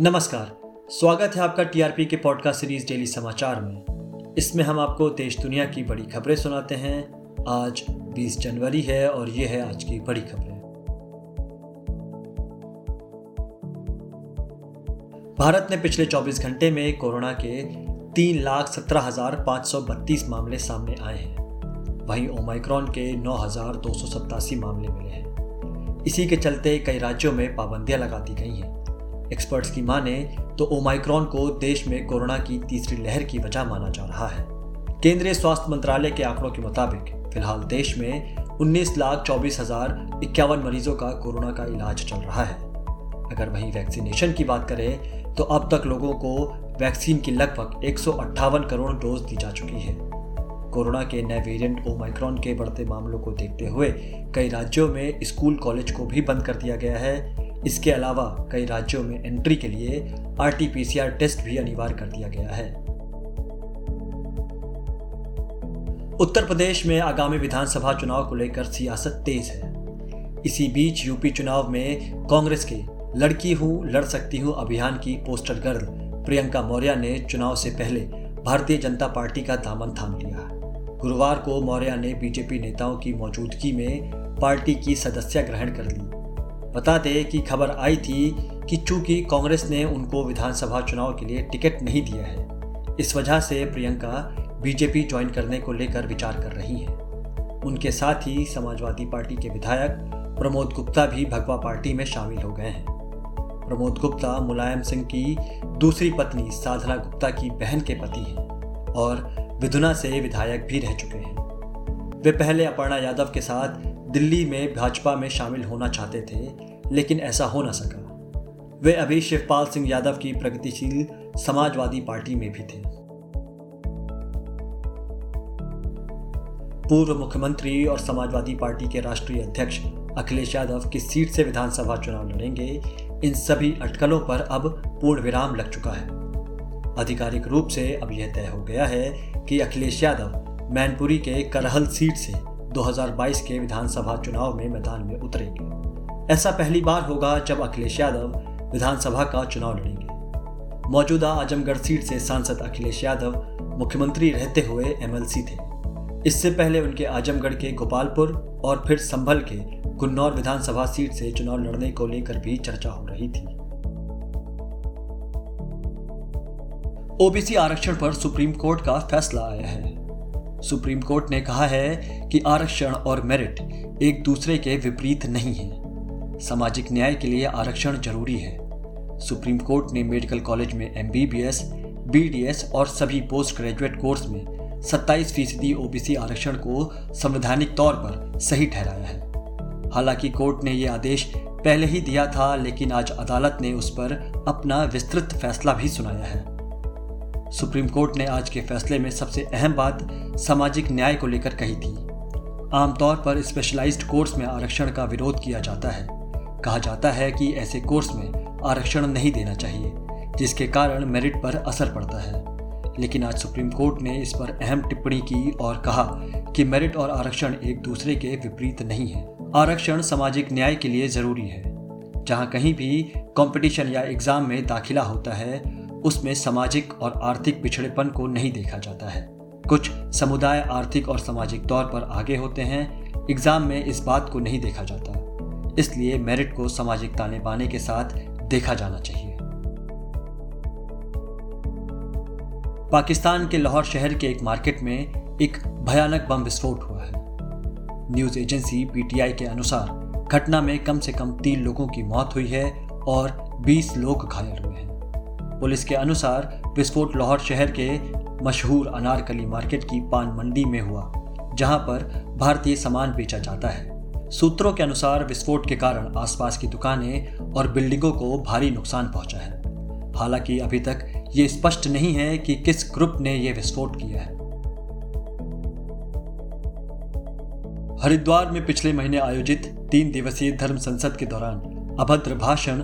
नमस्कार, स्वागत है आपका टीआरपी के पॉडकास्ट सीरीज डेली समाचार में। इसमें हम आपको देश दुनिया की बड़ी खबरें सुनाते हैं। आज 20 जनवरी है और ये है आज की बड़ी खबरें। भारत ने पिछले 24 घंटे में कोरोना के 3,17,532 मामले सामने आए हैं, वहीं ओमाइक्रॉन के 9,287 मामले मिले हैं। इसी के चलते कई राज्यों में पाबंदियां लगा दी गई हैं। एक्सपर्ट्स की माने तो ओमाइक्रॉन को देश में कोरोना की तीसरी लहर की वजह माना जा रहा है। केंद्रीय स्वास्थ्य मंत्रालय के आंकड़ों के मुताबिक फिलहाल देश में 19,24,051 मरीजों का कोरोना का इलाज चल रहा है। अगर वहीं वैक्सीनेशन की बात करें तो अब तक लोगों को वैक्सीन की लगभग 158 करोड़ डोज दी जा चुकी है। कोरोना के नए वेरिएंट ओमाइक्रॉन के बढ़ते मामलों को देखते हुए कई राज्यों में स्कूल कॉलेज को भी बंद कर दिया गया है। इसके अलावा कई राज्यों में एंट्री के लिए आरटीपीसीआर टेस्ट भी अनिवार्य कर दिया गया है। उत्तर प्रदेश में आगामी विधानसभा चुनाव को लेकर सियासत तेज है। इसी बीच यूपी चुनाव में कांग्रेस के लड़की हूं लड़ सकती हूं अभियान की पोस्टर गर्ल प्रियंका मौर्या ने चुनाव से पहले भारतीय जनता पार्टी का दामन थाम लिया। गुरुवार को मौर्या ने बीजेपी नेताओं की मौजूदगी में पार्टी की सदस्य ग्रहण कर ली। बता दें कि खबर आई थी कि चूंकि कांग्रेस ने उनको विधानसभा चुनाव के लिए टिकट नहीं दिया है, इस वजह से प्रियंका बीजेपी ज्वाइन करने को लेकर विचार कर रही हैं। उनके साथ ही समाजवादी पार्टी के विधायक प्रमोद गुप्ता भी भगवा पार्टी में शामिल हो गए हैं। प्रमोद गुप्ता मुलायम सिंह की दूसरी पत्नी साधना गुप्ता की बहन के पति हैं और विधुना से विधायक भी रह चुके हैं। वे पहले अपर्णा यादव के साथ दिल्ली में भाजपा में शामिल होना चाहते थे, लेकिन ऐसा हो न सका। वे अभी शिवपाल सिंह यादव की प्रगतिशील समाजवादी पार्टी में भी थे। पूर्व मुख्यमंत्री और समाजवादी पार्टी के राष्ट्रीय अध्यक्ष अखिलेश यादव किस सीट से विधानसभा चुनाव लड़ेंगे, इन सभी अटकलों पर अब पूर्ण विराम लग चुका है। आधिकारिक रूप से अब यह तय हो गया है कि अखिलेश यादव मैनपुरी के करहल सीट से 2022 के विधानसभा चुनाव में मैदान में उतरेंगे। ऐसा पहली बार होगा जब अखिलेश यादव विधानसभा का चुनाव लड़ेंगे। मौजूदा आजमगढ़ सीट से सांसद अखिलेश यादव मुख्यमंत्री रहते हुए एमएलसी थे। इससे पहले उनके आजमगढ़ के गोपालपुर और फिर संभल के गुन्नौर विधानसभा सीट से चुनाव लड़ने को लेकर भी चर्चा हो रही थी। ओबीसी आरक्षण पर सुप्रीम कोर्ट का फैसला आया है। सुप्रीम कोर्ट ने कहा है कि आरक्षण और मेरिट एक दूसरे के विपरीत नहीं है। सामाजिक न्याय के लिए आरक्षण जरूरी है। सुप्रीम कोर्ट ने मेडिकल कॉलेज में एमबीबीएस, बीडीएस और सभी पोस्ट ग्रेजुएट कोर्स में 27% ओबीसी आरक्षण को संवैधानिक तौर पर सही ठहराया है। हालांकि कोर्ट ने ये आदेश पहले ही दिया था, लेकिन आज अदालत ने उस पर अपना विस्तृत फैसला भी सुनाया है। सुप्रीम कोर्ट ने आज के फैसले में सबसे अहम बात सामाजिक न्याय को लेकर कही थी। आमतौर पर स्पेशलाइज्ड कोर्स में आरक्षण का विरोध किया जाता है। कहा जाता है कि ऐसे कोर्स में आरक्षण नहीं देना चाहिए, जिसके कारण मेरिट पर असर पड़ता है। लेकिन आज सुप्रीम कोर्ट ने इस पर अहम टिप्पणी की और कहा कि मेरिट और आरक्षण एक दूसरे के विपरीत नहीं है। आरक्षण सामाजिक न्याय के लिए ज़रूरी है। जहाँ कहीं भी कॉम्पिटिशन या एग्ज़ाम में दाखिला होता है, उसमें सामाजिक और आर्थिक पिछड़ेपन को नहीं देखा जाता है। कुछ समुदाय आर्थिक और सामाजिक तौर पर आगे होते हैं, एग्जाम में इस बात को नहीं देखा जाता। इसलिए मेरिट को सामाजिक ताने बाने के साथ देखा जाना चाहिए। पाकिस्तान के लाहौर शहर के एक मार्केट में एक भयानक बम विस्फोट हुआ है। न्यूज एजेंसी पीटीआई के अनुसार घटना में कम से कम 3 लोगों की मौत हुई है और 20 लोग घायल हुए हैं। पुलिस के अनुसार विस्फोट लाहौर शहर के मशहूर अनारकली मार्केट की पान मंडी में हुआ, जहां पर भारतीय सामान बेचा जाता है। सूत्रों के अनुसार विस्फोट के कारण आसपास की दुकानें और बिल्डिंगों को भारी नुकसान पहुंचा है। हालांकि अभी तक ये स्पष्ट नहीं है कि किस ग्रुप ने यह विस्फोट किया है। हरिद्वार में पिछले महीने आयोजित 3 दिवसीय धर्म संसद के दौरान अभद्र भाषण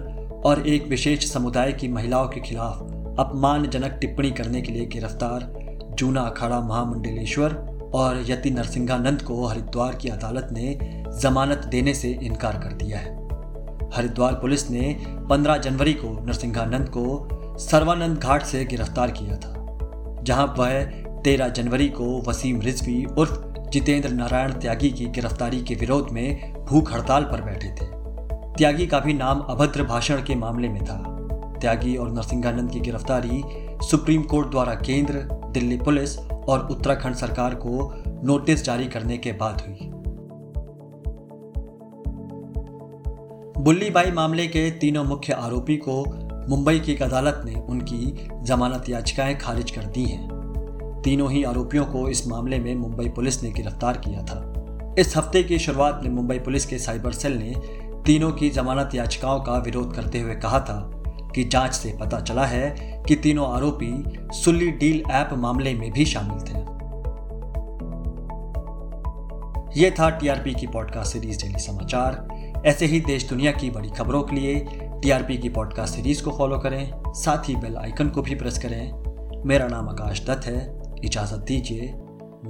और एक विशेष समुदाय की महिलाओं के खिलाफ अपमानजनक टिप्पणी करने के लिए गिरफ्तार जूना अखाड़ा महामंडलेश्वर और यति नरसिंहानंद को हरिद्वार की अदालत ने जमानत देने से इनकार कर दिया है। हरिद्वार पुलिस ने 15 जनवरी को नरसिंहानंद को सर्वानंद घाट से गिरफ्तार किया था, जहां वह 13 जनवरी को वसीम रिजवी उर्फ जितेंद्र नारायण त्यागी की गिरफ्तारी के विरोध में भूख हड़ताल पर बैठे थे। त्यागी का भी नाम अभद्र भाषण के मामले में था। त्यागी और नरसिंहानंद की गिरफ्तारी सुप्रीम कोर्ट द्वारा केंद्र, दिल्ली पुलिस और उत्तराखंड सरकार को नोटिस जारी करने के बाद हुई। बुल्लीबाई मामले के तीनों मुख्य आरोपी को मुंबई की एक अदालत ने उनकी जमानत याचिकाएं खारिज कर दी हैं। तीनों ही आरोपियों को इस मामले में मुंबई पुलिस ने गिरफ्तार किया था। इस हफ्ते की शुरुआत में मुंबई पुलिस के साइबर सेल ने तीनों की जमानत याचिकाओं का विरोध करते हुए कहा था कि जांच से पता चला है कि तीनों आरोपी सुली डील ऐप मामले में भी शामिल थे। यह था टीआरपी की पॉडकास्ट सीरीज डेली समाचार। ऐसे ही देश दुनिया की बड़ी खबरों के लिए टीआरपी की पॉडकास्ट सीरीज को फॉलो करें, साथ ही बेल आइकन को भी प्रेस करें। मेरा नाम आकाश दत्त है। इजाजत दीजिए।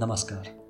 नमस्कार।